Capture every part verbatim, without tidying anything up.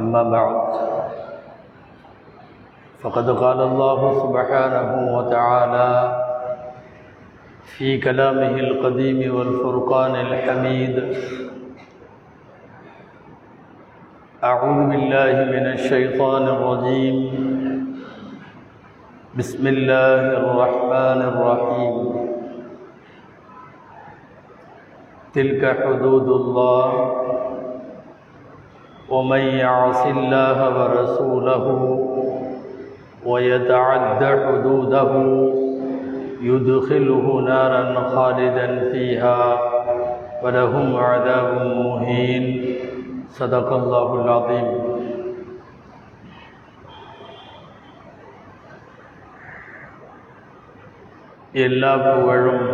أما بعد فقد قال الله سبحانه وتعالى في كلامه القديم والفرقان الحميد أعوذ بالله من الشيطان الرجيم بسم الله الرحمن الرحيم تلك حدود الله ومن يعص الله ورسوله ويتعد حدوده يدخله نارا خالدا فيها ولهم عذاب مهين صدق الله العظيم. எல்லா புகழும்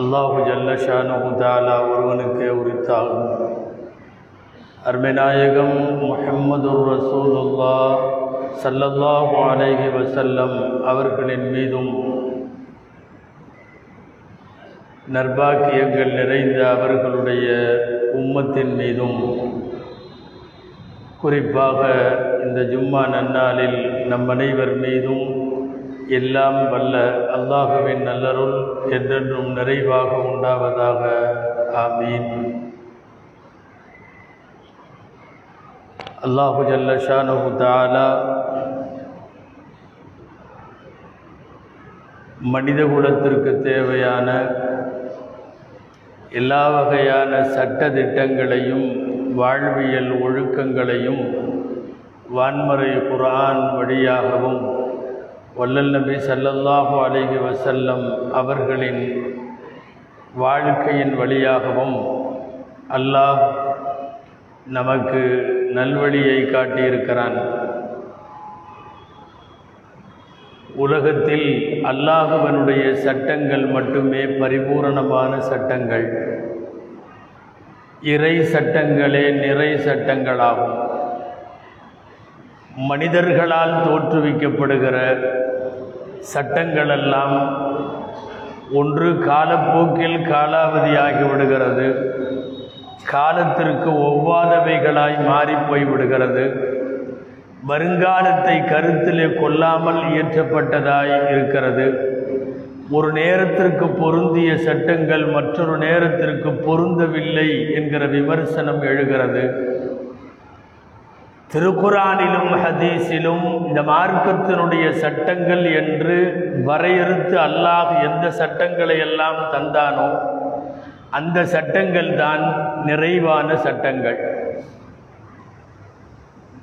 அல்லாஹ் ஜல்ல ஷானுஹு தஆலா ஒருவனுக்கே உரித்தாகும். அருமைநாயகம் முஹம்மதுர் ரசூலுல்லாஹ் ஸல்லல்லாஹு அலைஹி வஸல்லம் அவர்களின் மீதும் நற்பாக்கியங்கள் நிறைந்த அவர்களுடைய உம்மத்தின் மீதும், குறிப்பாக இந்த ஜும்மா நன்னாளில் நம் அனைவர் மீதும் எல்லாம் வல்ல அல்லாஹுவின் நல்லருள் என்றென்றும் நிறைவாக உண்டாவதாக. ஆமீன். அல்லாஹு ஜல்ல ஷானுஹு தஆலா மனித குலத்திற்கு தேவையான எல்லா வகையான சட்ட திட்டங்களையும் வாழ்வியல் ஒழுக்கங்களையும் வான்மறை குர்ஆன் வழியாகவும் வல்லல் நபி ஸல்லல்லாஹு அலைஹி வஸல்லம் அவர்களின் வாழ்க்கையின் வழியாகவும் அல்லாஹ் நமக்கு நல்வழியை காட்டியிருக்கிறான். உலகத்தில் அல்லாஹ்வினுடைய சட்டங்கள் மட்டுமே பரிபூரணமான சட்டங்கள், இறை சட்டங்களே நிறை சட்டங்களாகும். மனிதர்களால் தோற்றுவிக்கப்படுகிற சட்டங்களெல்லாம் ஒன்று காலப்போக்கில் காலாவதியாகிவிடுகிறது, காலத்திற்கு ஒவ்வாதவைகளாய் மாறி போய்விடுகிறது, வருங்காலத்தை கருத்திலே கொள்ளாமல் இயற்றப்பட்டதாய் இருக்கிறது. ஒரு நேரத்திற்கு பொருந்திய சட்டங்கள் மற்றொரு நேரத்திற்கு பொருந்தவில்லை என்கிற விமர்சனம் எழுகிறது. திருக்குர்ஆனிலும் ஹதீஸிலும் இந்த மார்க்கத்தினுடைய சட்டங்கள் என்று வரையறுத்து அல்லாஹ் எந்த சட்டங்களை எல்லாம் தந்தானோ அந்த சட்டங்கள் தான் நிறைவான சட்டங்கள்.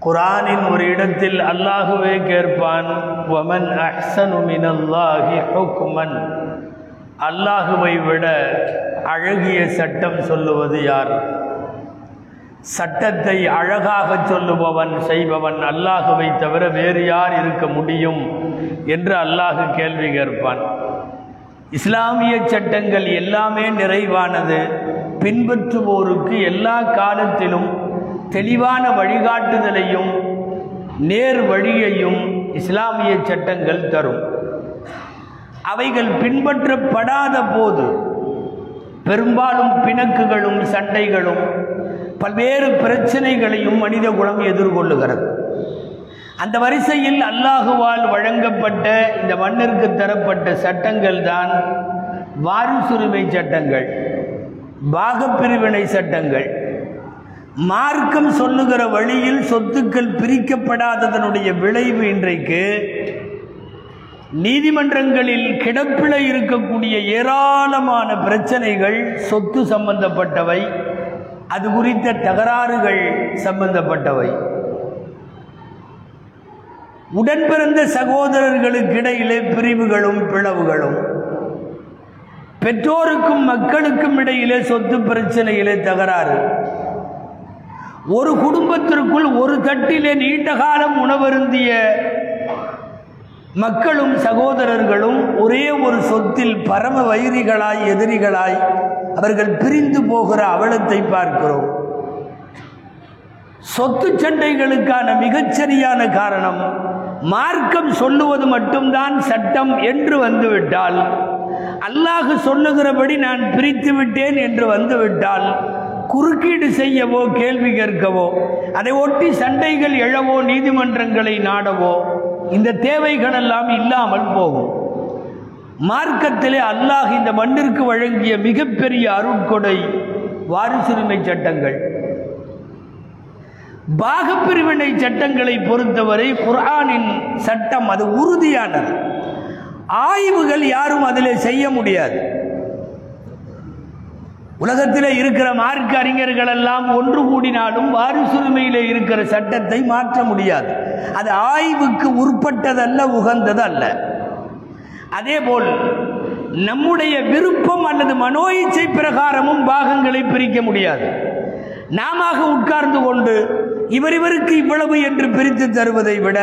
குர்ஆனின் ஒரு இடத்தில் அல்லாஹுவே கேட்பான், வமன் அஹ்ஸனு மினல்லாஹி ஹுக்மன், அல்லாஹுவை விட அழகிய சட்டம் சொல்லுவது யார்? சட்டத்தை அழகாக சொல்லுபவன் செய்பவன் அல்லாஹுவை தவிர வேறு யார் இருக்க முடியும் என்று அல்லாஹ் கேள்வி கேட்பான். இஸ்லாமிய சட்டங்கள் எல்லாமே நிறைவானது, பின்பற்றுவோருக்கு எல்லா காலத்திலும் தெளிவான வழிகாட்டுதலையும் நேர் வழியையும் இஸ்லாமிய சட்டங்கள் தரும். அவைகள் பின்பற்றப்படாத போது பெரும்பாலும் பிணக்குகளும் சண்டைகளும் பல்வேறு பிரச்சனைகளையும் மனித குலம் எதிர்கொள்ளுகிறது. அந்த வரிசையில் அல்லாஹுவால் வழங்கப்பட்ட இந்த மண்ணிற்கு தரப்பட்ட சட்டங்கள் தான் வாரிசுரிமை சட்டங்கள், பாகப்பிரிவினை சட்டங்கள். மார்க்கம் சொல்லுகிற வழியில் சொத்துக்கள் பிரிக்கப்படாததனுடைய விளைவு இன்றைக்கு நீதிமன்றங்களில் கிடப்பில் இருக்கக்கூடிய ஏராளமான பிரச்சனைகள் சொத்து சம்பந்தப்பட்டவை, அது குறித்த தகராறுகள் சம்பந்தப்பட்டவை. உடன்பிறந்த சகோதரர்களுக்கு இடையிலே பிரிவுகளும் பிளவுகளும், பெற்றோருக்கும் மக்களுக்கும் இடையிலே சொத்து பிரச்சனையிலே தகராறு, ஒரு குடும்பத்திற்குள் ஒரு தட்டிலே நீண்ட காலம் உணவருந்திய மக்களும் சகோதரர்களும் ஒரே ஒரு சொத்தில் பரம வைரிகளாய் எதிரிகளாய் அவர்கள் பிரிந்து போகிற அவலத்தை பார்க்கிறோம். சொத்து சண்டைகளுக்கான மிகச்சரியான காரணம் மார்க்கம் சொல்லுவது மட்டும்தான் சட்டம் என்று வந்துவிட்டால், அல்லாஹ் சொல்லுகிறபடி நான் பிரித்து விட்டேன் என்று வந்துவிட்டால், குறுக்கீடு செய்யவோ கேள்வி கேட்கவோ அதை ஒட்டி சண்டைகள் எழவோ நீதிமன்றங்களை நாடவோ இந்த தேவைகள் எல்லாம் இல்லாமல் போகும். மார்க்கத்திலே அல்லாஹ் இந்த மண்ணிற்கு வழங்கிய மிகப்பெரிய அருட்கொடை வாரிசுரிமை சட்டங்கள். பாகப்பிரிவினை சட்டங்களை பொறுத்தவரை குர்ஆனின் சட்டம் அது உறுதியானது. ஆய்வுகள் யாரும் அதிலே செய்ய முடியாது. உலகத்தில் இருக்கிற மார்க்க அறிஞர்கள் எல்லாம் ஒன்று கூடினாலும் வாரிசுரிமையிலே இருக்கிற சட்டத்தை மாற்ற முடியாது. அது ஆய்வுக்கு உட்பட்டதல்ல, உகந்தது அல்ல. அதேபோல் நம்முடைய விருப்பம் அல்லது மனோ இச்சை பிரகாரமும் பாகங்களை பிரிக்க முடியாது. நாம உட்கார்ந்து கொண்டு இவரிவருக்கு இவ்வளவு என்று பிரித்து தருவதை விட,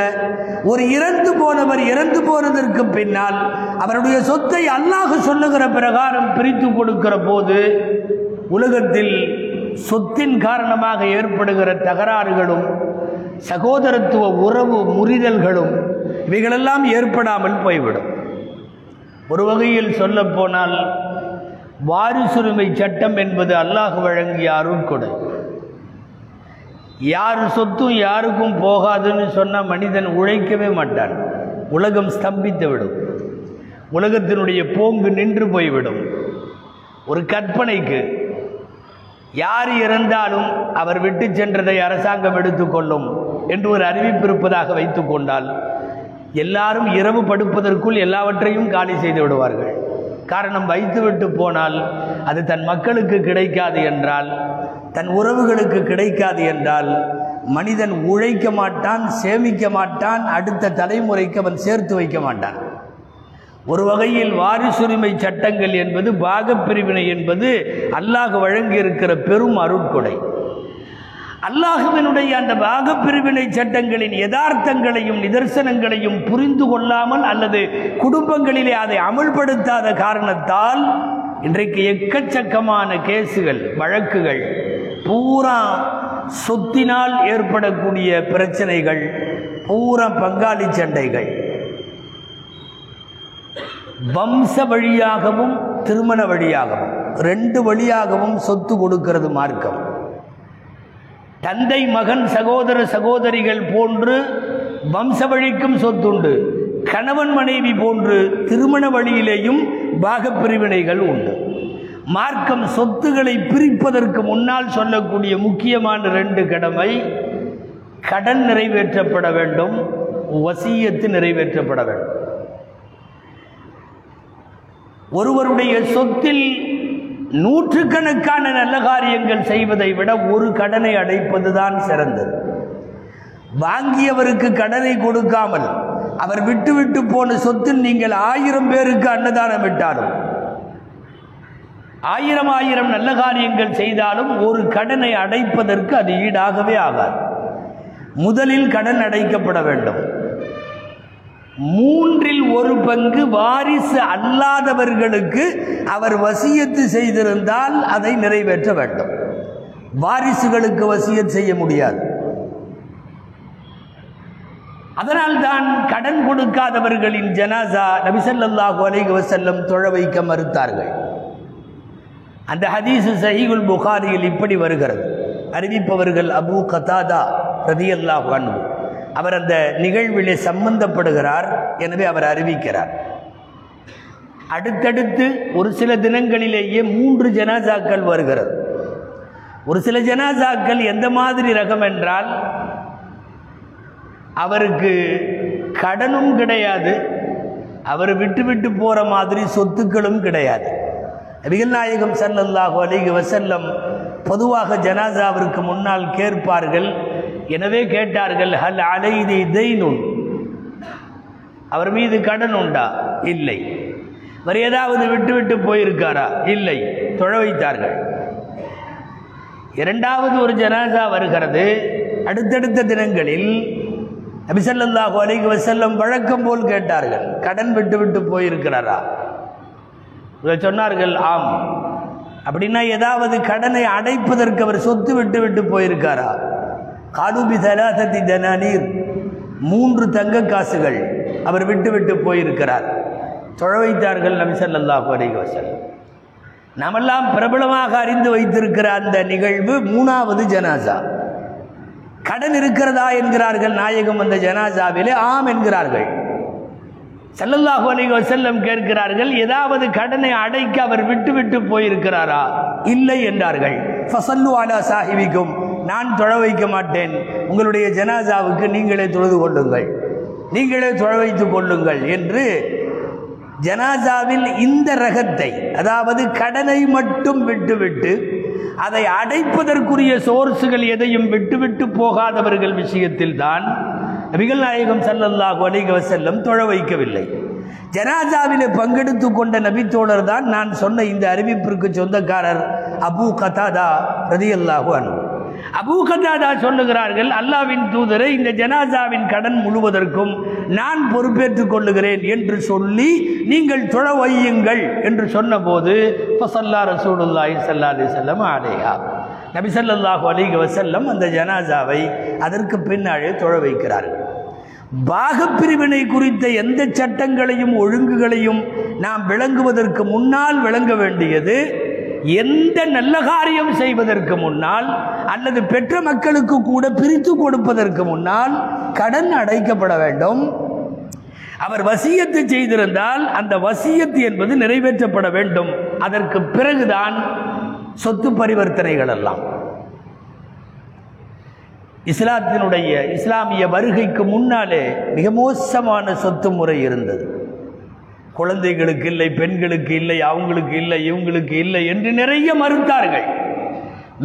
ஒரு இறந்து போனவர் இறந்து போனதற்கு பின்னால் அவருடைய சொத்தை அல்லாஹ் சொல்லுகிற பிரகாரம் பிரித்து கொடுக்கிற போது உலகத்தில் சொத்தின் காரணமாக ஏற்படுகிற தகராறுகளும் சகோதரத்துவ உறவு முறிதல்களும் இவைகளெல்லாம் ஏற்படாமல் போய்விடும். ஒரு வகையில் சொல்லப்போனால் வாரிசுரிமை சட்டம் என்பது அல்லாஹ் வழங்கிய அருட்கொடை. யார் சொத்தும் யாருக்கும் போகாதுன்னு சொன்னால் மனிதன் உழைக்கவே மாட்டான். உலகம் ஸ்தம்பித்து விடும், உலகத்தினுடைய போங்கு நின்று போய்விடும். ஒரு கற்பனைக்கு யார் இறந்தாலும் அவர் விட்டு சென்றதை அரசாங்கம் எடுத்துக்கொள்ளும் என்று ஒரு அறிவிப்பு இருப்பதாக வைத்து கொண்டால் எல்லாரும் இரவு படுப்பதற்குள் எல்லாவற்றையும் காலி செய்து விடுவார்கள். காரணம், வைத்துவிட்டு போனால் அது தன் மக்களுக்கு கிடைக்காது என்றால், தன் உறவுகளுக்கு கிடைக்காது என்றால் மனிதன் உழைக்க மாட்டான், சேமிக்க மாட்டான், அடுத்த தலைமுறைக்கு அவன் சேர்த்து வைக்க மாட்டான். ஒரு வகையில் வாரிசுரிமை சட்டங்கள் என்பது, பாகப்பிரிவினை என்பது அல்லாஹ் வழங்கியிருக்கிற பெரும் அருட்கொடை. அல்லாஹுவினுடைய அந்த பாகப்பிரிவினை சட்டங்களின் யதார்த்தங்களையும் நிதர்சனங்களையும் புரிந்து கொள்ளாமல் அல்லது குடும்பங்களிலே அதை அமல்படுத்தாத காரணத்தால் இன்றைக்கு எக்கச்சக்கமான கேசுகள், வழக்குகள் பூரா சொத்தினால் ஏற்படக்கூடிய பிரச்சனைகள், பூரா பங்காளி சண்டைகள். வம்ச வழியாகவும் திருமண வழியாகவும் ரெண்டு வழியாகவும் சொத்து கொடுக்கிறது மார்க்கம். தந்தை மகன் சகோதர சகோதரிகள் போன்று வம்ச வழிக்கும் சொத்துண்டு, கணவன் மனைவி போன்று திருமண வழியிலேயும் பாகப்பிரிவினைகள் உண்டு. மார்க்கம் சொத்துக்களை பிரிப்பதற்கு முன்னால் சொல்லக்கூடிய முக்கியமான ரெண்டு கடமை: கடன் நிறைவேற்றப்பட வேண்டும், வசியத்து நிறைவேற்றப்பட வேண்டும். ஒருவருடைய சொத்தில் நூற்றுக்கணக்கான நல்ல காரியங்கள் செய்வதை விட ஒரு கடனை அடைப்பதுதான் சிறந்தது. வாங்கியவருக்கு கடனை கொடுக்காமல் அவர் விட்டு விட்டு போன சொத்தில் நீங்கள் ஆயிரம் பேருக்கு அன்னதானம் விட்டாலும், ஆயிரம் ஆயிரம் நல்ல காரியங்கள் செய்தாலும் ஒரு கடனை அடைப்பதற்கு அது ஈடாகவே ஆகாது. முதலில் கடன் அடைக்கப்பட வேண்டும். மூன்றில் ஒரு பங்கு வாரிசு அல்லாதவர்களுக்கு அவர் வசியத்து செய்திருந்தால் அதை நிறைவேற்ற வேண்டும். வாரிசுகளுக்கு வசியத் செய்ய முடியாது. அதனால்தான் கடன் கொடுக்காதவர்களின் ஜனாசா நபி ஸல்லல்லாஹு அலைஹி வஸல்லம் தொழ வைக்க மறுத்தார்கள். அந்த ஹதீஸ் ஸஹீஹுல் புகாரியில் இப்படி வருகிறது. அறிவிப்பவர்கள் அபூ கதாதா ரலியல்லாஹு அன்ஹு. அவர் அந்த நிகழ்விலே சம்பந்தப்படுகிறார். எனவே அவர் அறிவிக்கிறார், அடுத்தடுத்து ஒரு சில தினங்களிலேயே மூன்று ஜனாசாக்கள் வருகிறது. ஒரு சில ஜனாசாக்கள் எந்த மாதிரி ரகம் என்றால், அவருக்கு கடனும் கிடையாது, அவர் விட்டு விட்டு போகிற மாதிரி சொத்துக்களும் கிடையாது. நபிகள் நாயகம் ஸல்லல்லாஹு அலைஹி வஸல்லம் பொதுவாக ஜனாசாவிற்கு முன்னால் கேட்பார்கள். எனவே கேட்டார்கள், ஹல் அலைஹி தைனுன், அவர் மீது கடன் உண்டா? இல்லை. அவர் ஏதாவது விட்டுவிட்டு போயிருக்காரா? இல்லை. தொழ வைத்தார்கள். இரண்டாவது ஒரு ஜனாசா வருகிறது அடுத்தடுத்த தினங்களில். நபி ஸல்லல்லாஹு அலைஹி வஸல்லம் வழக்கம் போல் கேட்டார்கள், கடன் விட்டுவிட்டு போயிருக்கிறாரா? இவர் சொன்னார்கள், ஆம். அப்படின்னா ஏதாவது கடனை அடைப்பதற்கு அவர் சொத்து விட்டு விட்டு போயிருக்காரா? காலூபி தலாசத்தி தனானீர், மூன்று தங்க காசுகள் அவர் விட்டு விட்டு போயிருக்கிறார். தொழ வைத்தார்கள் நபி ஸல்லல்லாஹு அலைஹி வஸல்லம். நாமெல்லாம் பிரபலமாக அறிந்து வைத்திருக்கிற அந்த நிகழ்வு மூணாவது ஜனாசா. கடன் இருக்கிறதா என்கிறார்கள் நாயகம் அந்த ஜனாசாவிலே. ஆம் என்கிறார்கள். ஸல்லல்லாஹு அலைஹி வஸல்லம் கேட்கிறார்கள், ஏதாவது கடனை அடைக்க அவர் விட்டு விட்டு போயிருக்கிறாரா? இல்லை என்றார்கள். ஃபஸல்லு அலா சாஹிபிக்கும், நான் தொழ வைக்க மாட்டேன், உங்களுடைய ஜனாசாவுக்கு நீங்களே தொழுது கொள்ளுங்கள், நீங்களே தொழ வைத்துக் கொள்ளுங்கள் என்று ஜனாசாவில் இந்த ரகத்தை, அதாவது கடனை மட்டும் விட்டுவிட்டு அதை அடைப்பதற்குரிய சோர்ஸுகள் எதையும் விட்டுவிட்டு போகாதவர்கள் விஷயத்தில் தான் நபிகள் நாயகம் ஸல்லல்லாஹு அலைஹி வஸல்லம் தொழ வைக்கவில்லை. ஜனாசாவிலே பங்கெடுத்து கொண்ட நபித்தோழர் தான் நான் சொன்ன இந்த அறிவிப்பிற்கு சொந்தக்காரர் அபூ கதாதா ரலியல்லாஹு அன்ஹு. அபூ கதாதா சொல்லுகிறார்கள், அல்லாஹ்வின் தூதரே, இந்த ஜனாசாவின் கடன் முழுவதற்கும் நான் பொறுப்பேற்றுக் கொள்ளுகிறேன் என்று சொல்லி நீங்கள் தொழ வையுங்கள் என்று சொன்னபோது ஃபஸல்லா ரசூலுல்லாஹி ஸல்லல்லாஹு அலைஹி வஸல்லம் அலைஹா, நபி ஸல்லல்லாஹு அலைஹி வஸல்லம் அந்த ஜனாசாவை அதற்கு பின்னாலே தொழ வைக்கிறார்கள். பாகப்பிரிவினை குறித்த எந்த சட்டங்களையும் ஒழுங்குகளையும் நாம் விளங்குவதற்கு முன்னால் விளங்க வேண்டியது, எந்த நல்ல காரியம் செய்வதற்கு முன்னால் அல்லது பெற்ற மக்களுக்கு கூட பிரித்து கொடுப்பதற்கு முன்னால் கடன் அடைக்கப்பட வேண்டும். அவர் வசியத்து செய்திருந்தால் அந்த வசியத்து என்பது நிறைவேற்றப்பட வேண்டும். அதற்கு பிறகுதான் சொத்து பரிவர்த்தனைகள் எல்லாம். இஸ்லாத்தினுடைய இஸ்லாமிய வருகைக்கு முன்னாலே மிக மோசமான சொத்து முறை இருந்தது. குழந்தைகளுக்கு இல்லை, பெண்களுக்கு இல்லை, அவங்களுக்கு இல்லை, இவங்களுக்கு இல்லை என்று நிறைய மறுத்தார்கள்.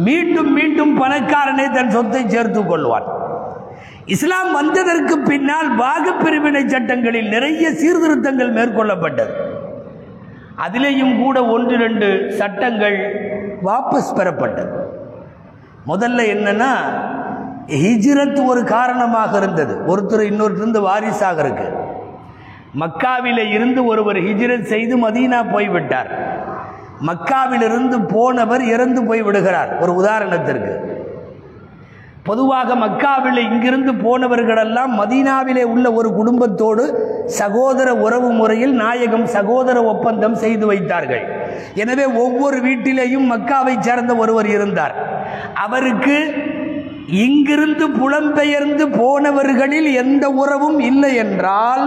மீண்டும் மீண்டும் பணக்காரனை தன் சொத்தை சேர்த்து கொள்வான். இஸ்லாம் வந்ததற்கு பின்னால் பாகப்பிரிவினை சட்டங்களில் நிறைய சீர்திருத்தங்கள் மேற்கொள்ளப்பட்டது. அதிலேயும் கூட ஒன்று ரெண்டு சட்டங்கள் வாபஸ் பெறப்பட்டது. முதல்ல என்னன்னா, ஹிஜ்ரத் ஒரு காரணமாக இருந்தது. ஒருத்தர் இன்னொருத்தருந்து வாரிசாக இருக்கு. மக்காவிலே இருந்து ஒருவர் ஹிஜ்ரத் செய்து மதீனா போய்விட்டார். மக்காவிலிருந்து போனவர் இறந்து போய்விடுகிறார். ஒரு உதாரணத்திற்கு, பொதுவாக மக்காவில் இங்கிருந்து போனவர்களெல்லாம் மதீனாவிலே உள்ள ஒரு குடும்பத்தோடு சகோதர உறவு முறையில் நாயகம் சகோதர ஒப்பந்தம் செய்து வைத்தார்கள். எனவே ஒவ்வொரு வீட்டிலேயும் மக்காவை சேர்ந்த ஒருவர் இருந்தார். அவருக்கு இங்கிருந்து புலம்பெயர்ந்து போனவர்களில் எந்த உறவும் இல்லை என்றால்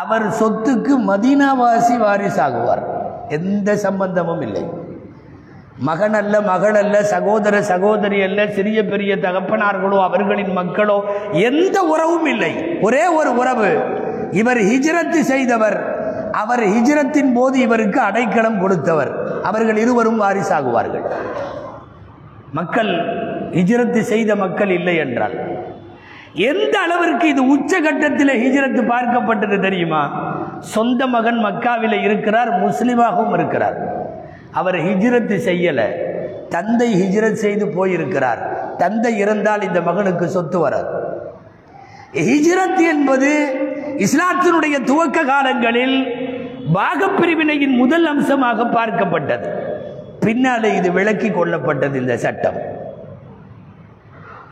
அவர் சொத்துக்கு மதீனாவாசி வாரிசாகுவார். எந்த சம்பந்தமும் இல்லை. மகன் அல்ல, மகள் அல்ல, சகோதர சகோதரி அல்ல, சிறிய பெரிய தகப்பனார்களோ அவர்களின் மக்களோ எந்த உறவும் இல்லை. ஒரே ஒரு உறவு, இவர் ஹிஜ்ரத் செய்தவர், அவர் ஹிஜ்ரத்தின் போது இவருக்கு அடைக்கலம் கொடுத்தவர், அவர்கள் இருவரும் வாரிசாகுவார்கள். மக்கள் ஹிஜ்ரத் செய்த மக்கள் இல்லை என்றால் எந்த அளவிற்கு இது உச்சகட்டத்தில் ஹிஜ்ரத் பார்க்கப்பட்டது தெரியுமா? சொந்த மகன் மக்காவில் இருக்கிறார், முஸ்லீமாகவும் இருக்கிறார், அவர் ஹிஜ்ரத் செய்யலை, தந்தை ஹிஜ்ரத் செய்து போயிருக்கிறார், தந்தை இறந்தால் இந்த மகனுக்கு சொத்து வராது. ஹிஜ்ரத் என்பது இஸ்லாத்தினுடைய துவக்க காலங்களில் பாகப்பிரிவினையின் முதல் அம்சமாக பார்க்கப்பட்டது. பின்னாலே இது விலக்கி கொள்ளப்பட்டது இந்த சட்டம்.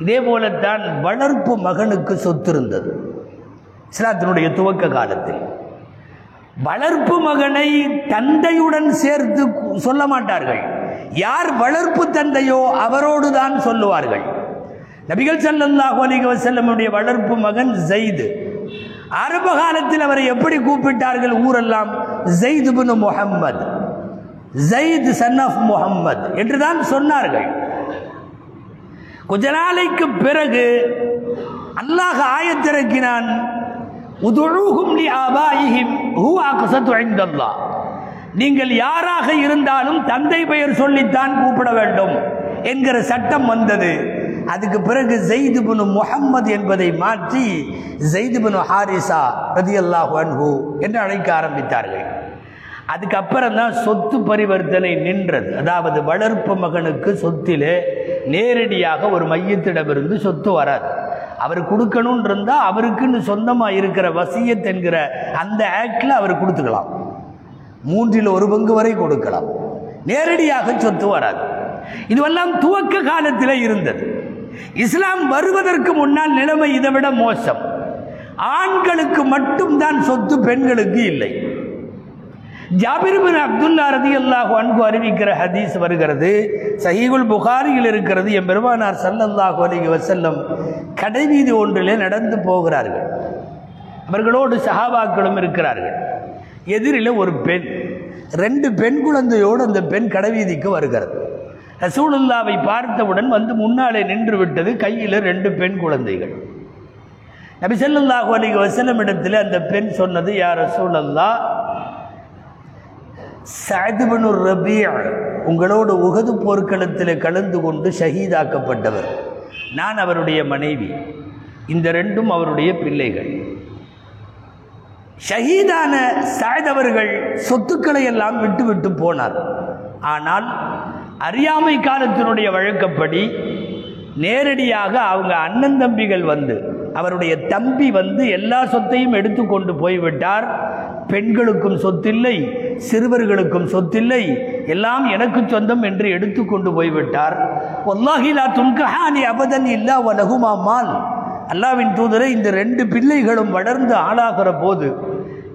இதே போலத்தான் வளர்ப்பு மகனுக்கு சொத்து இருந்தது இஸ்லாத்தினுடைய துவக்க காலத்தில். வளர்ப்பு மகனை தந்தையுடன் சேர்த்து சொல்ல மாட்டார்கள். யார் வளர்ப்பு தந்தையோ அவரோடு தான் சொல்லுவார்கள். நபிகள் ஸல்லல்லாஹு அலைஹி வஸல்லமுடைய வளர்ப்பு மகன் ஸைத். அரபு காலத்தில் அவரை எப்படி கூப்பிட்டார்கள்? ஊரெல்லாம் Zaid ibn Muhammad, Zaid son of Muhammad என்றுதான் சொன்னார்கள். கொஞ்ச நாளைக்கு பிறகு அல்லாஹ் ஆயத்திறக்கினான், நீங்கள் யாராக இருந்தாலும் தந்தை பெயர் சொல்லித்தான் கூப்பிட வேண்டும் என்கிற சட்டம் வந்தது. அதுக்கு பிறகு ஸைத் இப்னு முஹம்மது என்பதை மாற்றி ஸைத் இப்னு ஹாரிஸா ரலியல்லாஹு அன்ஹு என்று அழைக்க ஆரம்பித்தார்கள். அதுக்கப்புறம் தான் சொத்து பரிவர்த்தனை நின்றது. அதாவது வளர்ப்பு மகனுக்கு சொத்திலே நேரடியாக ஒரு மையத்திடமிருந்து சொத்து வராது. அவர் கொடுக்கணும்னு இருந்தால் அவருக்குன்னு சொந்தமாக இருக்கிற வசியத் என்கிற அந்த ஆக்டில் அவர் கொடுத்துக்கலாம். மூன்றில் ஒரு பங்கு வரை கொடுக்கலாம். நேரடியாக சொத்து வராது. இதுவெல்லாம் துவக்க காலத்தில் இருந்தது. இஸ்லாம் வருவதற்கு முன்னால் நிலைமை இதைவிட மோசம். ஆண்களுக்கு மட்டும்தான் சொத்து, பெண்களுக்கு இல்லை. ஜாபிர் பின் அப்துல்லா ரலியல்லாஹு அன்ஹு அறிவிக்கிற ஹதீஸ் வருகிறது, சஹீஹுல் புகாரியில் இருக்கிறது. எம்பெருமானார் ஸல்லல்லாஹு அலைஹி வஸல்லம் கடைவீதி ஒன்றிலே நடந்து போகிறார்கள். அவர்களோடு சஹாபாக்களும் இருக்கிறார்கள். எதிரில் ஒரு பெண், ரெண்டு பெண் குழந்தையோடு அந்த பெண் கடைவீதிக்கு வருகிறது. ரசூலுல்லாவை பார்த்தவுடன் வந்து முன்னாலே நின்று விட்டது. கையில் ரெண்டு பெண் குழந்தைகள். நபி ஸல்லல்லாஹு அலைஹி வஸல்லம் இடத்தில் அந்த பெண் சொன்னது, யா ரசூலல்லாஹ், சஅத் இப்னு ரபீஅ் உங்களோடு உஹது போர்க்களத்தில் கலந்து கொண்டு ஷஹீதாக்கப்பட்டவர், நான் அவருடைய மனைவி, இந்த ரெண்டும் அவருடைய பிள்ளைகள். ஷஹீதான சஅத் அவர்கள் சொத்துக்களை எல்லாம் விட்டு விட்டு போனார். ஆனால் அறியாமை காலத்தினுடைய வழக்கப்படி நேரடியாக அவங்க அண்ணன் தம்பிகள் வந்து, அவருடைய தம்பி வந்து எல்லா சொத்தையும் எடுத்து கொண்டு போய்விட்டார். பெண்களுக்கும் சொத்தில்லை, சிறுவர்களுக்கும் சொத்தில்லை, எல்லாம் எனக்கு சொந்தம் என்று எடுத்து கொண்டு போய்விட்டார். வல்லாஹிலா துன்கஹானி அபதன் இல்லா வலகுமா மால். அல்லாவின் தூதரை, இந்த ரெண்டு பிள்ளைகளும் வளர்ந்து ஆளாகிற போது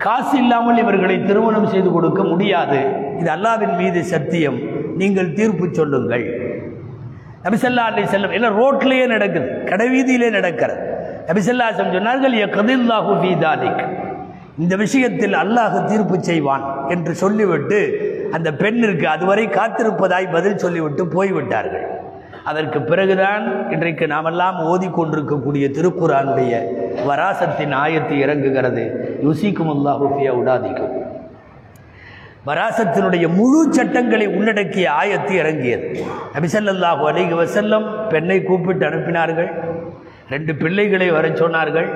காசு இல்லாமல் இவர்களை திருமணம் செய்து கொடுக்க முடியாது. இது அல்லாவின் மீது சத்தியம், நீங்கள் தீர்ப்பு சொல்லுங்கள். நபி ஸல்லல்லாஹு அலைஹி வஸல்லம் இல்லை, ரோட்லேயே நடக்குது, கடைவீதியிலே நடக்கிறது. நபி ஸல்லல்லாஹு அலைஹி வஸல்லம் சொன்னார்கள், யக்தில்லாஹு ஃபீ தாலிக், இந்த விஷயத்தில் அல்லாஹ் தீர்ப்பு செய்வான் என்று சொல்லிவிட்டு அந்த பெண்ணிற்கு அதுவரை காத்திருப்பதாய் பதில் சொல்லிவிட்டு போய்விட்டார்கள். அதற்கு பிறகுதான் இன்றைக்கு நாமெல்லாம் ஓதிக்கொண்டிருக்கக்கூடிய திருக்குர்ஆனுடைய வராசத்தின் ஆயத்து இறங்குகிறது. யுஸீகுமுல்லாஹு ஃபீ அவுலாதிக்கும், வராசத்தினுடைய முழு சட்டங்களை உள்ளடக்கிய ஆயத்து இறங்கியது. நபி ஸல்லல்லாஹு அலைஹி வஸல்லம் பெண்ணை கூப்பிட்டு அனுப்பினார்கள். ரெண்டு பிள்ளைகளை வர சொன்னார்கள்.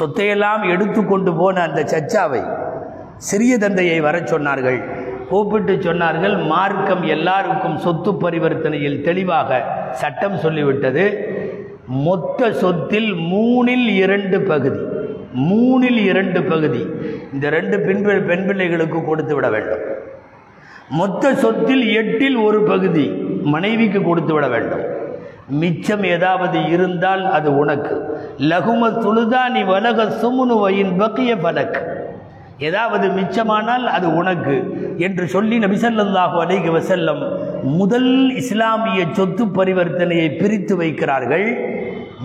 சொத்தையெல்லாம் எடுத்து கொண்டு போன அந்த சச்சாவை, சிறிய தந்தையை வர சொன்னார்கள். கூப்பிட்டு சொன்னார்கள், மார்க்கம் எல்லாருக்கும் சொத்து பரிவர்த்தனையில் தெளிவாக சட்டம் சொல்லிவிட்டது. மொத்த சொத்தில் மூணில் இரண்டு பகுதி, மூணில் இரண்டு பகுதி இந்த ரெண்டு பெண் பெண் பிள்ளைகளுக்கு கொடுத்து விட வேண்டும். மொத்த சொத்தில் எட்டில் ஒரு பகுதி மனைவிக்கு கொடுத்து விட வேண்டும். மிச்சம் ஏதாவது இருந்தால் அது உனக்கு. லகும துளுதானி வலக சுமுனு வயின் பக்கிய பலக், ஏதாவது மிச்சமானால் அது உனக்கு என்று சொல்லி நபி ஸல்லல்லாஹு அலைஹி வஸல்லம் முதல் இஸ்லாமிய சொத்து பரிவர்த்தனையை பிரித்து வைக்கிறார்கள்.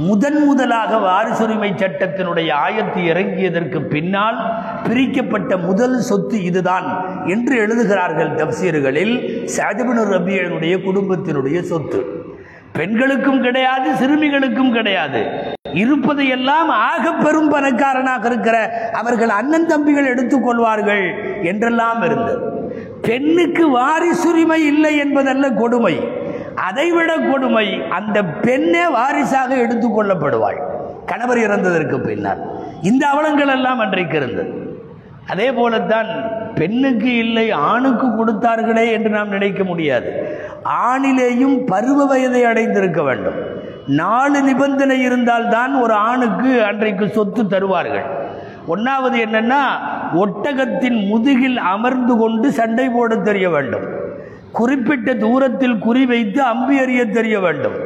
முதன் முதலாக வாரிசுரிமை சட்டத்தினுடைய ஆயத்து இறங்கியதற்கு பின்னால் பிரிக்கப்பட்ட முதல் சொத்து இதுதான் என்று எழுதுகிறார்கள் தப்சீர்களில். சஅத் இப்னு ரபீஅனுடைய குடும்பத்தினுடைய சொத்து பெண்களுக்கும் கிடையாது, சிறுமிகளுக்கும் கிடையாது. இருப்பதையெல்லாம் ஆக பெரும் பணக்காரனாக இருக்கிற அவர்கள் அண்ணன் தம்பிகள் எடுத்துக்கொள்வார்கள் என்றெல்லாம் இருந்தது. பெண்ணுக்கு வாரிசுரிமை இல்லை என்பதல்ல கொடுமை, அதைவிட கொடுமை அந்த பெண்ணே வாரிசாக எடுத்துக்கொள்ளப்படுவாள் கணவர் இறந்ததற்கு பின்னால். இந்த அவலங்கள் எல்லாம் அன்றைக்கு இருந்தது. அதே போலத்தான் பெண்ணுக்கு இல்லை ஆணுக்கு கொடுத்தார்களே என்று நாம் நினைக்க முடியாது. ஆணிலேயும் பருவ வயதை அடைந்திருக்க வேண்டும். நாலு நிபந்தனை இருந்தால்தான் ஒரு ஆணுக்கு அன்றைக்கு சொத்து தருவார்கள். ஒன்றாவது என்னன்னா, ஒட்டகத்தின் முதுகில் அமர்ந்து கொண்டு சண்டை போட தெரிய வேண்டும். குறிப்பிட்ட தூரத்தில் குறிவைத்து அம்பு எறிய தெரிய வேண்டும்.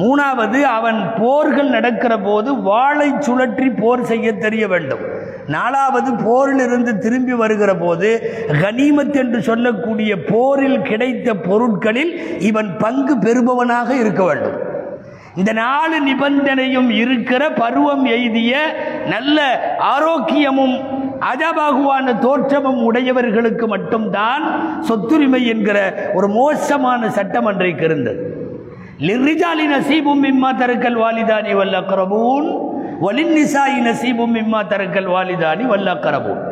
மூணாவது, அவன் போர்கள் நடக்கிற போது வாளை சுழற்றி போர் செய்ய தெரிய வேண்டும். நாலாவது, போரிலிருந்து திரும்பி வருகிற போது கனிமத் என்று சொல்லக்கூடிய போரில் கிடைத்த பொருட்களில் இவன் பங்கு பெறுபவனாக இருக்க வேண்டும். இந்த நாலு நிபந்தனையும் இருக்கிற பருவம் எய்திய நல்ல ஆரோக்கியமும் அஜபாகுவான தோற்றமும் உடையவர்களுக்கு மட்டும்தான் சொத்துரிமை என்கிற ஒரு மோசமான சட்டம் அன்றைக்கு இருந்தது. லிர்ரிஜாலி நஸீபும் மிம்மா தரக்கல் வாலிதானி வல் அக்ரபூன் வலின்னிசாயி நஸீபும் மிம்மா தரக்கல் வாலிதானி வல் அக்ரபூன்.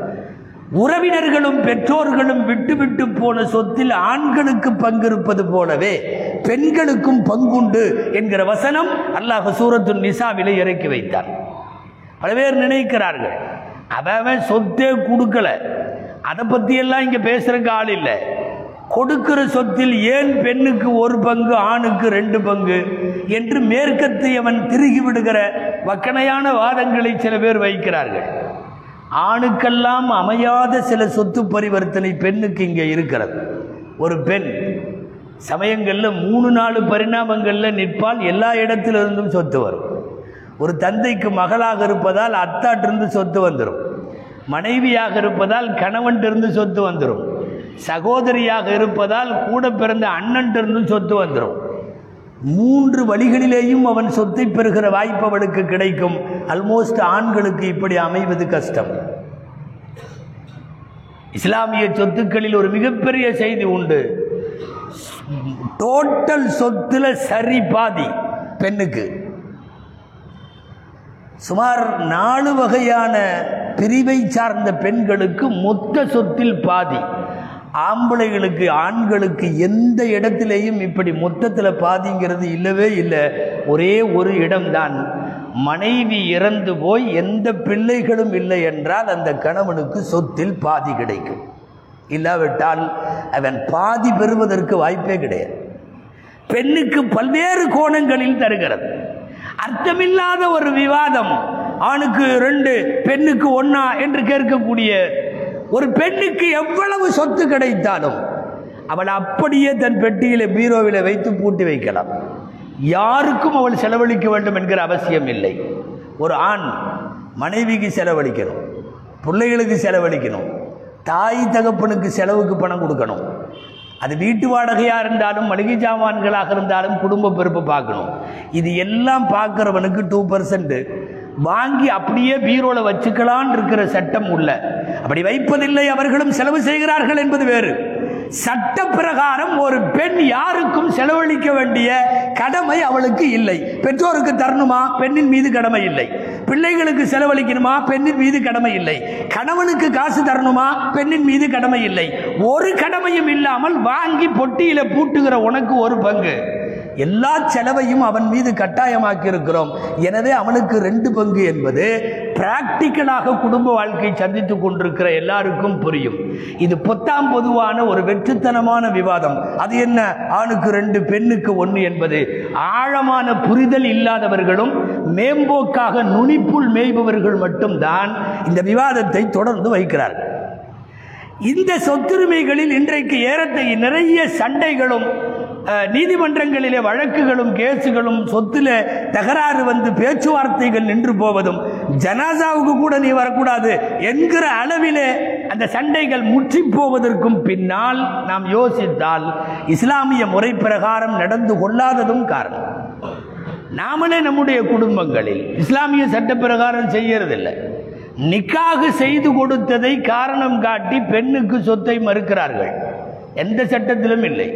உறவினர்களும் பெற்றோர்களும் விட்டுவிட்டு போன சொத்தில் ஆண்களுக்கு பங்கு இருப்பது போலவே பெண்களுக்கும் பங்குண்டு என்கிற வசனம் அல்லாஹ் சூரத்து நிசாவிலே இறக்கி வைத்தார். பல பேர் நினைக்கிறார்கள் அவன் சொத்தே கொடுக்கல, அதை பற்றியெல்லாம் இங்கே பேசுகிறக்கு ஆள் இல்லை. கொடுக்கிற சொத்தில் ஏன் பெண்ணுக்கு ஒரு பங்கு ஆணுக்கு ரெண்டு பங்கு என்று மேற்கத்தியவன் திருகிவிடுகிற வக்கணையான வாதங்களை சில பேர் வைக்கிறார்கள். ஆணுக்கெல்லாம் அமையாத சில சொத்து பரிவர்த்தனை பெண்ணுக்கு இங்கே இருக்கிறது. ஒரு பெண் சமயங்களில் மூணு நாலு பரிணாமங்களில் நிற்பால், எல்லா இடத்திலிருந்தும் சொத்து வரும். ஒரு தந்தைக்கு மகளாக இருப்பதால் அத்தாட்டிருந்து சொத்து வந்துடும். மனைவியாக இருப்பதால் கணவன்ட்டிருந்து சொத்து வந்துடும், சகோதரியாக இருப்பதால் கூட பிறந்த அண்ணன்ட்டிருந்து சொத்து வந்துடும். மூன்று வழிகளிலேயும் அவன் சொத்தை பெறுகிற வாய்ப்பு அவளுக்கு கிடைக்கும். ஆல்மோஸ்ட் ஆண்களுக்கு இப்படி அமைவது கஷ்டம். இஸ்லாமிய சொத்துக்களில் ஒரு மிகப்பெரிய செய்தி உண்டு, டோட்டல் சொத்துல சரி பாதி பெண்ணுக்கு. சுமார் நாலு வகையான பிரிவை சார்ந்த பெண்களுக்கு மொத்த சொத்தில் பாதி, ஆம்பளைகளுக்கு ஆண்களுக்கு எந்த இடத்திலேயும் இப்படி மொத்தத்தில் பாதிங்கிறது இல்லவே இல்லை. ஒரே ஒரு இடம்தான், மனைவி இறந்து போய் எந்த பிள்ளைகளும் இல்லை என்றால் அந்த கணவனுக்கு சொத்தில் பாதி கிடைக்கும். இல்லாவிட்டால் அவன் பாதி பெறுவதற்கு வாய்ப்பே கிடையாது. பெண்ணுக்கு பல்வேறு கோணங்களில் தருகிறது. அர்த்தமில்லாத ஒரு விவாதம், ஆணுக்கு ரெண்டு பெண்ணுக்கு ஒன்னா என்று கேட்கக்கூடிய ஒரு பெண்ணுக்கு எவ்வளவு சொத்து கிடைத்தாலும் அவள் அப்படியே தன் பெட்டியில பீரோவில வைத்து பூட்டி வைக்கலாம். யாருக்கும் அவள் செலவழிக்க வேண்டும் என்கிற அவசியம் இல்லை. ஒரு ஆண் மனைவிக்கு செலவழிக்கணும், பிள்ளைகளுக்கு செலவழிக்கணும், தாய் தகப்பனுக்கு செலவுக்கு பணம் கொடுக்கணும். அது வீட்டு வாடகையாக இருந்தாலும் மளிகை சாமான்களாக இருந்தாலும் குடும்ப பொறுப்பை பார்க்கணும். இது எல்லாம் பார்க்குறவனுக்கு டூ பர்சன்ட் வாங்கி அப்படியே பீரோவில் வச்சுக்கலான் இருக்கிற சட்டம் உள்ள அப்படி வைப்பதில்லை. அவர்களும் செலவு செய்கிறார்கள் என்பது வேறு. சட்ட பிரகாரம் ஒரு பெண் யாருக்கும் செலவழிக்க வேண்டிய கடமை அவளுக்கு இல்லை. பெற்றோருக்கு தரணுமா? பெண்ணின் மீது கடமை இல்லை. பிள்ளைகளுக்கு செலவழிக்கணுமா? பெண்ணின் மீது கடமை இல்லை. கணவனுக்கு காசு தரணுமா? பெண்ணின் மீது கடமை இல்லை. ஒரு கடமையும் இல்லாமல் வாங்கி பொட்டியில பூட்டுகிற உனக்கு ஒரு பங்கு, எல்லா செலவையும் அவன் மீது கட்டாயமாக்கி இருக்கிறோம். எனவே அவனுக்கு ரெண்டு பங்கு என்பது பிராக்டிக்கலாக குடும்ப வாழ்க்கையை சந்தித்துக் கொண்டிருக்கிற எல்லாருக்கும் புரியும். இது பொத்தாம் பொதுவான ஒரு வெற்றுத்தனமான விவாதம். அது என்ன ஆணுக்கு ரெண்டு பெண்ணுக்கு ஒன்று என்பது ஆழமான புரிதல் இல்லாதவர்களும் மேம்போக்காக நுனிப்புள் மேய்பவர்கள் மட்டும்தான் இந்த விவாதத்தை தொடர்ந்து வைக்கிறார்கள். இந்த சொத்துரிமைகளில் இன்றைக்கு ஏறத்தை நிறைய சண்டைகளும் நீதிமன்றங்களிலே வழக்குகளும் கேஸுகளும் சொத்தில் தகராறு வந்து பேச்சுவார்த்தைகள் நின்று போவதும் ஜனாசாவுக்கு கூட நீ வரக்கூடாது என்கிற அளவிலே அந்த சண்டைகள் முற்றி போவதற்கும் பின்னால் நாம் யோசித்தால் இஸ்லாமிய முறை பிரகாரம் நடந்து கொள்ளாததும் காரணம். நாமளே நம்முடைய குடும்பங்களில் இஸ்லாமிய சட்ட பிரகாரம் செய்யறதில்லை. நிக்காக செய்து கொடுத்ததை காரணம் காட்டி பெண்ணுக்கு சொத்தை மறுக்கிறார்கள். எந்த சட்டத்திலும் இல்லை,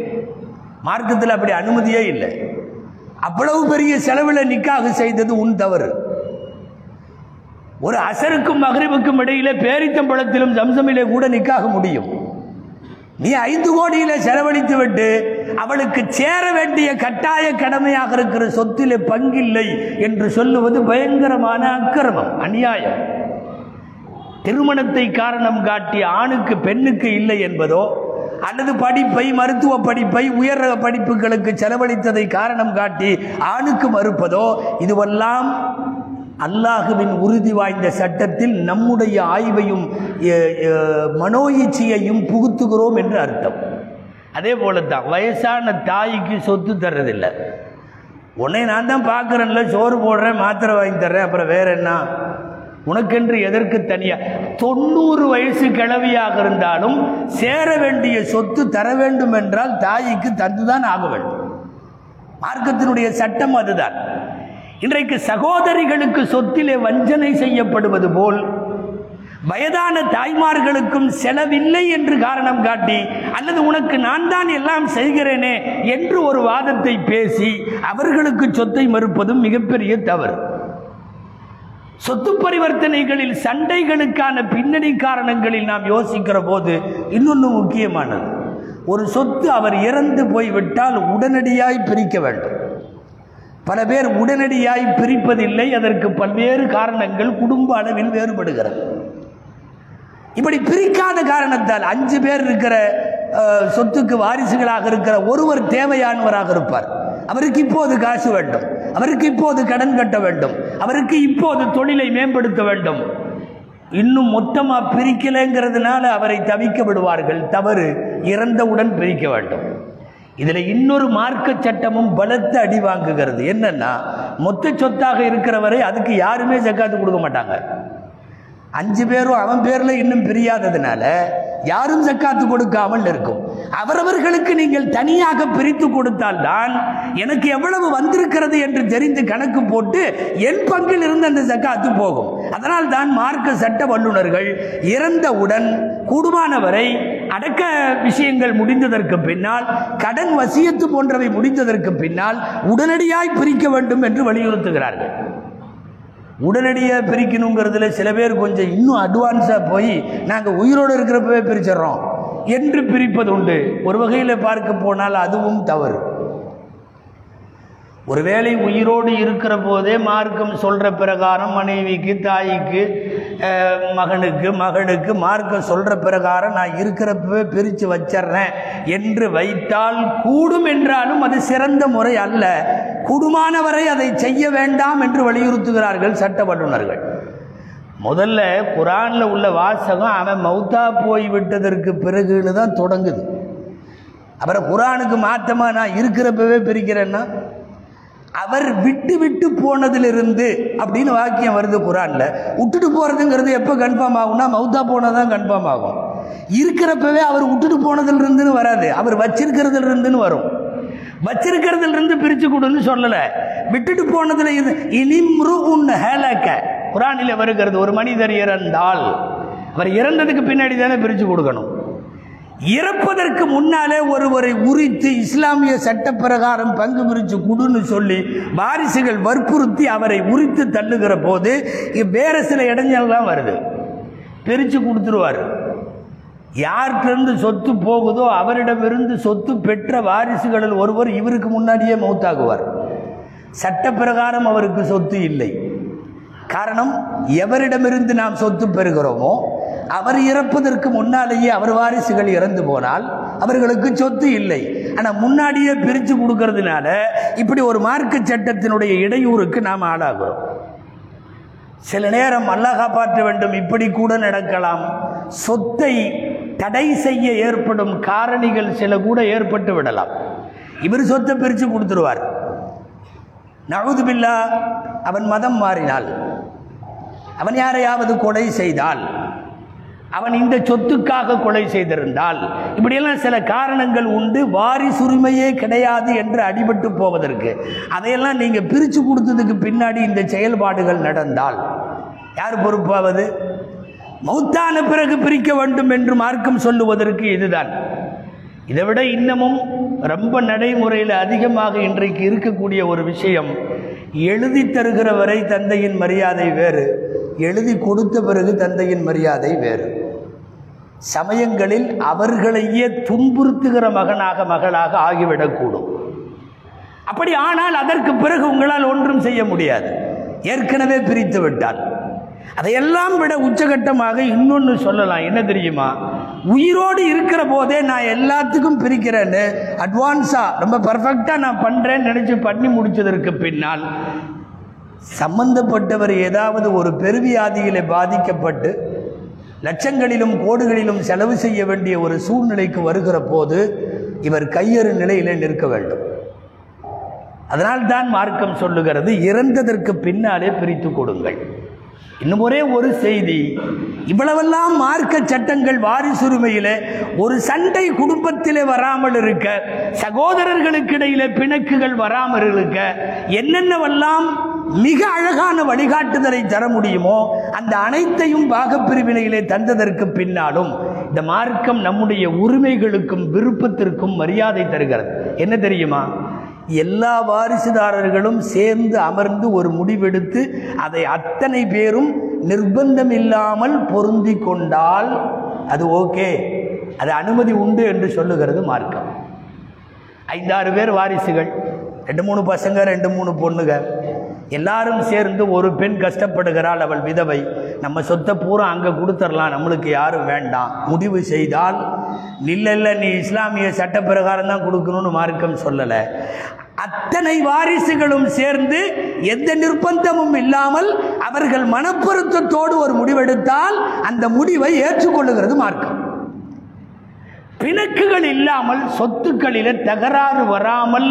மார்க்கத்தில் அப்படி அனுமதியே இல்லை. அவ்வளவு பெரிய செலவில் நிக்காக செய்தது உன் தவறு. ஒரு அசருக்கும் மகரிபுக்கும் இடையிலே பேரித்தம்பழத்திலும் சம்சமிலே கூட நிக்காக முடியும். நீ ஐந்து கோடியில செலவழித்து விட்டு அவளுக்கு சேர வேண்டிய கட்டாய கடமையாக இருக்கிற சொத்திலே பங்கில்லை என்று சொல்லுவது பயங்கரமான அக்கிரமம், அநியாயம். திருமணத்தை காரணம் காட்டி ஆணுக்கு பெண்ணுக்கு இல்லை என்பதோ அல்லது படிப்பை, மருத்துவ படிப்பை, உயர் படிப்புகளுக்கு செலவழித்ததை காரணம் காட்டி ஆணுக்கு மறுப்பதோ, இதுவெல்லாம் அல்லாஹுவின் உறுதி வாய்ந்த சட்டத்தில் நம்முடைய ஆய்வையும் மனோ இச்சையையும் புகுத்துகிறோம் என்று அர்த்தம். அதே போல தான் வயசான தாய்க்கு சொத்து தர்றதில்லை. உன்னை நான் தான் பார்க்குறேன்ல, சோறு போடுறேன், மாத்திரை வாங்கி தர்றேன், அப்புறம் வேற என்ன உனக்கென்று எதற்கு தனியாக? தொண்ணூறு வயசு கிழவியாக இருந்தாலும் சேர வேண்டிய சொத்து தர வேண்டும் என்றால் தாய்க்கு தந்துதான் ஆக வேண்டும். மார்க்கத்தினுடைய சட்டம் அதுதான். இன்றைக்கு சகோதரிகளுக்கு சொத்திலே வஞ்சனை செய்யப்படுவது போல் வயதான தாய்மார்களுக்கும் செலவில்லை என்று காரணம் காட்டி அல்லது உனக்கு நான் தான் எல்லாம் செய்கிறேனே என்று ஒரு வாதத்தை பேசி அவர்களுக்கு சொத்தை மறுப்பதும் மிகப்பெரிய தவறு. சொத்து பரிவர்த்தனைகளில் சண்டைகளுக்கான பின்னணி காரணங்களில் நாம் யோசிக்கிற போது இன்னொன்று முக்கியமானது, ஒரு சொத்து அவர் இறந்து போய்விட்டால் உடனடியாய் பிரிக்க வேண்டும். பல பேர் உடனடியாய் பிரிப்பதில்லை, அதற்கு பல்வேறு காரணங்கள் குடும்ப அளவில் வேறுபடுகிறது. இப்படி பிரிக்காத காரணத்தால் அஞ்சு பேர் இருக்கிற சொத்துக்கு வாரிசுகளாக இருக்கிற ஒருவர் தேவையானவராக இருப்பார். அவருக்கு இப்போது காசு வேண்டும், அவருக்கு இப்போது கடன் கட்ட வேண்டும், அவருக்கு இப்போது தொழிலை மேம்படுத்த வேண்டும். இன்னும் மொத்தமாக பிரிக்கலைங்கிறதுனால அவரை தவிக்க விடுவார்கள். தவறு, இறந்தவுடன் பிரிக்க வேண்டும். இதில் இன்னொரு மார்க்க சட்டமும் பலத்த அடி வாங்குகிறது. என்னன்னா, மொத்த சொத்தாக இருக்கிறவரை அதுக்கு யாருமே ஜக்காத்து கொடுக்க மாட்டாங்க. அஞ்சு பேரும் அவன் பேரில் இன்னும் பிரியாததுனால யாரும் ஜக்காத்து கொடுக்காமல் இருக்கும். அவரவர்களுக்கு நீங்கள் தனியாக பிரித்து கொடுத்தால்தான் எனக்கு எவ்வளவு வந்திருக்கிறது என்று தெரிந்து கணக்கு போட்டு என் பங்கில் இருந்து அந்த ஜக்காத்து போகும். அதனால் தான் மார்க்க சட்ட வல்லுநர்கள் இறந்தவுடன் கூடுமானவரை அடக்க விஷயங்கள் முடிந்ததற்கு பின்னால், கடன் வசியத்து போன்றவை முடிந்ததற்கு பின்னால் உடனடியாய் பிரிக்க வேண்டும் என்று வலியுறுத்துகிறார்கள். உடனடியாக பிரிக்கணுங்கிறதுல சில பேர் கொஞ்சம் இன்னும் அட்வான்ஸாக போய் நாங்கள் உயிரோடு இருக்கிறப்பவே பிரிச்சிடறோம் என்று பிரிப்பது உண்டு. ஒரு வகையில் பார்க்க போனால் அதுவும் தவறு. ஒருவேளை உயிரோடு இருக்கிற போதே மார்க்கம் சொல்கிற பிரகாரம் மனைவிக்கு, தாய்க்கு, மகனுக்கு மகளுக்கு மார்க்கம் சொல்கிற பிரகாரம் நான் இருக்கிறப்பவே பிரித்து வச்சிட்றேன் என்று வைத்தால் கூடும் என்றாலும் அது சிறந்த முறை அல்ல. கூடுமானவரை அதை செய்ய வேண்டாம் என்று வலியுறுத்துகிறார்கள் சட்ட வல்லுநர்கள். முதல்ல குரானில் உள்ள வாசகம் அவன் மௌத்தா போய்விட்டதற்கு பிறகுன்னு தான் தொடங்குது. அப்புறம் குரானுக்கு மாற்றமாக நான் இருக்கிறப்பவே பிரிக்கிறேன்னா அவர் விட்டு விட்டு போனதிலிருந்து அப்படின்னு வாக்கியம் வருது குரானில். விட்டுட்டு போகிறதுங்கிறது எப்போ கன்ஃபார்ம் ஆகும்னா மௌத்தா போனதான் கன்ஃபார்ம் ஆகும். இருக்கிறப்பவே அவர் விட்டுட்டு போனதிலிருந்துன்னு வராது, அவர் வச்சிருக்கிறதுலேருந்துன்னு வரும். வச்சிருக்கிறதுலேருந்து பிரித்து கொடுன்னு சொல்லலை, விட்டுட்டு போனதில் இது இனிம்ரு உன் ஹேலக்க குரானில் வருகிறது. ஒரு மனிதர் இறந்தால் அவர் இறந்ததுக்கு பின்னாடி தானே பிரித்து கொடுக்கணும். இறப்பதற்கு முன்னாலே ஒருவரை உரித்து இஸ்லாமிய சட்ட பிரகாரம் பங்கு பிரித்து கொடுன்னு சொல்லி வாரிசுகள் வற்புறுத்தி அவரை உரித்து தள்ளுகிற போது வேறு சில இடைஞ்சல்லாம் வருது. பிரித்து கொடுத்துருவார். யார்கிட்டருந்து சொத்து போகுதோ அவரிடமிருந்து சொத்து பெற்ற வாரிசுகளில் ஒருவர் இவருக்கு முன்னாடியே மௌத்தாகுவார். சட்ட பிரகாரம் அவருக்கு சொத்து இல்லை. காரணம், எவரிடமிருந்து நாம் சொத்து பெறுகிறோமோ அவர் இறப்பதற்கு முன்னாலேயே அவர் வாரிசுகள் இறந்து போனால் அவர்களுக்கு சொத்து இல்லை. ஆனால் முன்னாடியே பிரித்து கொடுக்கறதுனால இப்படி ஒரு மார்க்க சட்டத்தினுடைய இடையூறுக்கு நாம் ஆளாகிறோம். சில நேரம் அல்லாஹ் காப்பாற்ற வேண்டும், இப்படி கூட நடக்கலாம். சொத்தை தடை செய்ய ஏற்படும் காரணிகள் சில கூட ஏற்பட்டு விடலாம். இவர் சொத்தை பிரித்து கொடுத்துருவார். நவுது பில்லா, அவன் மதம் மாறினால், அவன் யாரையாவது கொலை செய்தால், அவன் இந்த சொத்துக்காக கொலை செய்திருந்தால், இப்படியெல்லாம் சில காரணங்கள் உண்டு. வாரிசுரிமையே கிடையாது என்று அடிபட்டு போவதற்கு அதையெல்லாம் நீங்கள் பிரித்து கொடுத்ததுக்கு பின்னாடி இந்த செயல்பாடுகள் நடந்தால் யார் பொறுப்பாவது? மௌத்தான பிறகு பிரிக்க வேண்டும் என்று மார்க்கம் சொல்லுவதற்கு இதுதான். இதை விட இன்னமும் ரொம்ப நடைமுறையில் அதிகமாக இன்றைக்கு இருக்கக்கூடிய ஒரு விஷயம், எழுதி தருகிற வரை தந்தையின் மரியாதை வேறு, எழுதி கொடுத்த பிறகு தந்தையின் மரியாதை வேறு. சமயங்களில் அவர்களையே துன்புறுத்துகிற மகனாக மகளாக ஆகிவிடக்கூடும். அப்படி ஆனால் அதற்கு பிறகு உங்களால் ஒன்றும் செய்ய முடியாது, ஏற்கனவே பிரித்து விட்டால். அதையெல்லாம் விட உச்சகட்டமாக இன்னொன்று சொல்லலாம். என்ன தெரியுமா? உயிரோடு இருக்கிற போதே நான் எல்லாத்துக்கும் பிரிக்கிறேன்னு அட்வான்ஸாக ரொம்ப பர்ஃபெக்டாக நான் பண்ணுறேன்னு நினச்சி பண்ணி முடித்ததற்கு பின்னால் சம்பந்தப்பட்டவர் ஏதாவது ஒரு பெருவியாதியிலே பாதிக்கப்பட்டு லட்சங்களிலும் கோடுகளிலும் செலவு செய்ய வேண்டிய ஒரு சூழ்நிலைக்கு வருகிற போது இவர் கையறு நிலையிலே நிற்க வேண்டும். அதனால்தான் மார்க்கம் சொல்லுகிறது இறந்ததற்கு பின்னாலே பிரித்து கொடுங்கள். இன்னும் ஒரே ஒரு செய்தி, இவ்வளவெல்லாம் மார்க்க சட்டங்கள் வாரிசுரிமையிலே ஒரு சண்டை குடும்பத்திலே வராமல் இருக்க, சகோதரர்களுக்கு இடையிலே பிணக்குகள் வராமல் இருக்க என்னென்னவெல்லாம் மிக அழகான வழிகாட்டுதலை தர முடியுமோ அந்த அனைத்தையும் பாகப்பிரிவினையிலே தந்ததற்கு பின்னாலும் இந்த மார்க்கம் நம்முடைய உரிமைகளுக்கும் விருப்பத்திற்கும் மரியாதை தருகிறது. என்ன தெரியுமா? எல்லா வாரிசுதாரர்களும் சேர்ந்து அமர்ந்து ஒரு முடிவெடுத்து அதை அத்தனை பேரும் நிர்பந்தம் இல்லாமல் பொருந்தி கொண்டால் அது ஓகே, அது அனுமதி உண்டு என்று சொல்லுகிறது மார்க்கம். ஐந்தாறு பேர் வாரிசுகள், ரெண்டு மூணு பசங்க, ரெண்டு மூணு பொண்ணுங்க, எல்லாரும் சேர்ந்து ஒரு பெண் கஷ்டப்படுகிறாள், அவள் விதவை, நம்ம சொத்தை பூரா அங்கே கொடுத்துடலாம், நம்மளுக்கு யாரும் வேண்டாம் முடிவு செய்தால், இல்லை நீ இஸ்லாமிய சட்ட பிரகாரம் தான் கொடுக்கணும்னு மார்க்கம் சொல்லலை. அத்தனை வாரிசுகளும் சேர்ந்து எந்த நிர்பந்தமும் இல்லாமல் அவர்கள் மனப்பொருத்தத்தோடு ஒரு முடிவெடுத்தால் அந்த முடிவை ஏற்றுக்கொள்ளுகிறது மார்க்கம். பிணக்குகள் இல்லாமல், சொத்துக்களிலே தகராறு வராமல்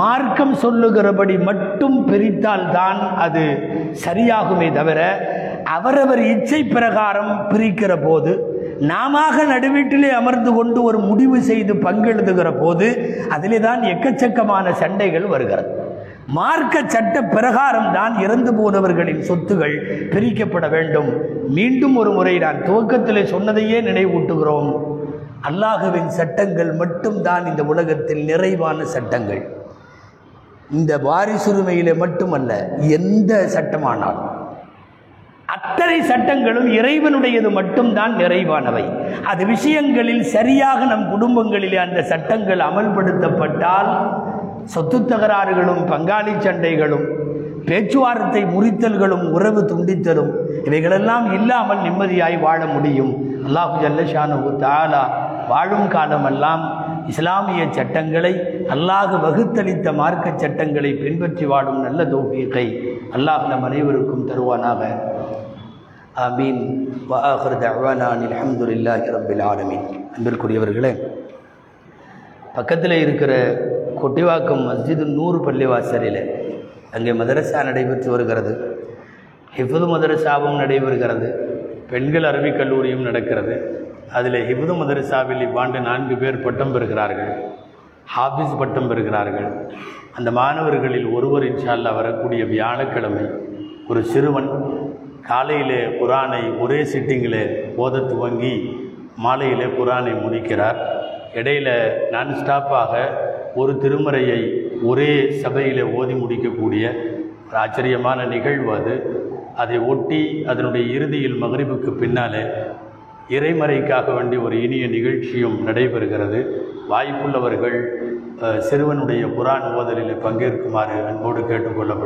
மார்க்கம் சொல்லுகிறபடி மட்டும் பிரித்தால்தான் அது சரியாகுமே தவிர அவரவர் இச்சை பிரகாரம் பிரிக்கிற போது, நாம நடுவீட்டிலே அமர்ந்து கொண்டு ஒரு முடிவு செய்து பங்கெழுதுகிற போது அதிலே தான் எக்கச்சக்கமான சண்டைகள் வருகிறது. மார்க்க சட்ட பிரகாரம் தான் இறந்து போனவர்களின் சொத்துகள் பிரிக்கப்பட வேண்டும். மீண்டும் ஒரு முறை நான் துவக்கத்திலே சொன்னதையே நினைவூட்டுகிறோம். அல்லாஹ்வின் சட்டங்கள் மட்டும்தான் இந்த உலகத்தில் நிறைவான சட்டங்கள். இந்த வாரிசுரிமையிலே மட்டுமல்ல, எந்த சட்டமானாலும் அத்தனை சட்டங்களும் இறைவனுடையது மட்டும்தான் நிறைவானவை. அது விஷயங்களில் சரியாக நம் குடும்பங்களிலே அந்த சட்டங்கள் அமல்படுத்தப்பட்டால் சொத்து தகராறுகளும் பங்காளி சண்டைகளும் பேச்சுவார்த்தை முறித்தல்களும் உறவு துண்டித்தலும் இவைகளெல்லாம் இல்லாமல் நிம்மதியாய் வாழ முடியும். அல்லாஹு ஜல்லஷானுஹு தஆலா வாழும் காலமெல்லாம் இஸ்லாமிய சட்டங்களை, அல்லாஹ் வகுத்தளித்த மார்க்க சட்டங்களை பின்பற்றி வாழும் நல்ல தௌஃபீகை அல்லாஹ் நம் அனைவருக்கும் தருவானாக. ஆமீன். வ ஆகிரு தஅவானா அல்ஹம்துலில்லாஹி ரப்பில் ஆலமீன். அன்பிற்குரியவர்களே, பக்கத்தில் இருக்கிற கொட்டிவாக்கம் மஸ்ஜிது நூறு பள்ளிவாசலில் அங்கே மதரசா நடைபெற்று வருகிறது. ஹிஃபுது மதரசாவும் நடைபெறுகிறது. பெண்கள் அரபிக் கல்லூரியும் நடக்கிறது. அதில் ஹிஃபுது மதரசாவில் இவ்வாண்டு நான்கு பேர் பட்டம் பெறுகிறார்கள், ஹாஃபிஸ் பட்டம் பெறுகிறார்கள். அந்த மாணவர்களில் ஒருவர் இன்ஷா அல்லாஹ் வரக்கூடிய வியாழக்கிழமை ஒரு சிறுவன் காலையிலே குர்ஆனை ஒரே சிட்டிங்கில் ஓத துவங்கி மாலையிலே குர்ஆனை முடிக்கிறார். இடையில் நான் ஸ்டாப்பாக ஒரு திருமறையை ஒரே சபையில் ஓதி முடிக்கக்கூடிய ஒரு ஆச்சரியமான நிகழ்வு அது. அதை ஒட்டி அதனுடைய இறுதியில் மக்ரிபுக்கு பின்னாலே இறைமறைக்காக வேண்டி ஒரு இனிய நிகழ்ச்சியும் நடைபெறுகிறது. வாய்ப்புள்ளவர்கள் சிறுவனுடைய குர்ஆன் ஓதலில் பங்கேற்குமாறு அன்போடு கேட்டுக்கொள்ளப்படும்.